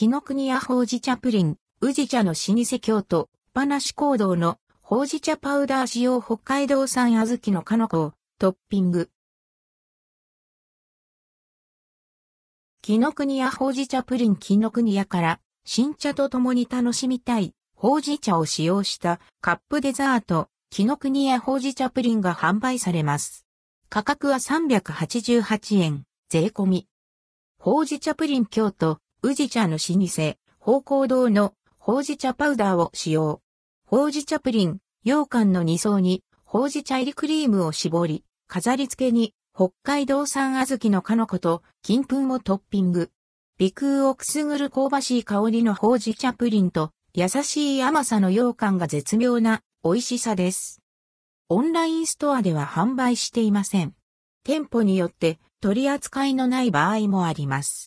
紀伊国屋ほうじ茶プリン、宇治茶の老舗京都、ぱなし講堂のほうじ茶パウダー使用北海道産小豆のかのこをトッピング。紀伊国屋ほうじ茶プリン紀伊国屋から新茶と共に楽しみたいほうじ茶を使用したカップデザート紀伊国屋ほうじ茶プリンが販売されます。価格は388円、税込み。ほうじ茶プリン京都、宇治茶の老舗、宝光堂のほうじ茶パウダーを使用。ほうじ茶プリン、羊羹の2層に、ほうじ茶入りクリームを絞り、飾り付けに、北海道産小豆のかのこと、金粉をトッピング。鼻腔をくすぐる香ばしい香りのほうじ茶プリンと、優しい甘さの羊羹が絶妙な美味しさです。オンラインストアでは販売していません。店舗によって取り扱いのない場合もあります。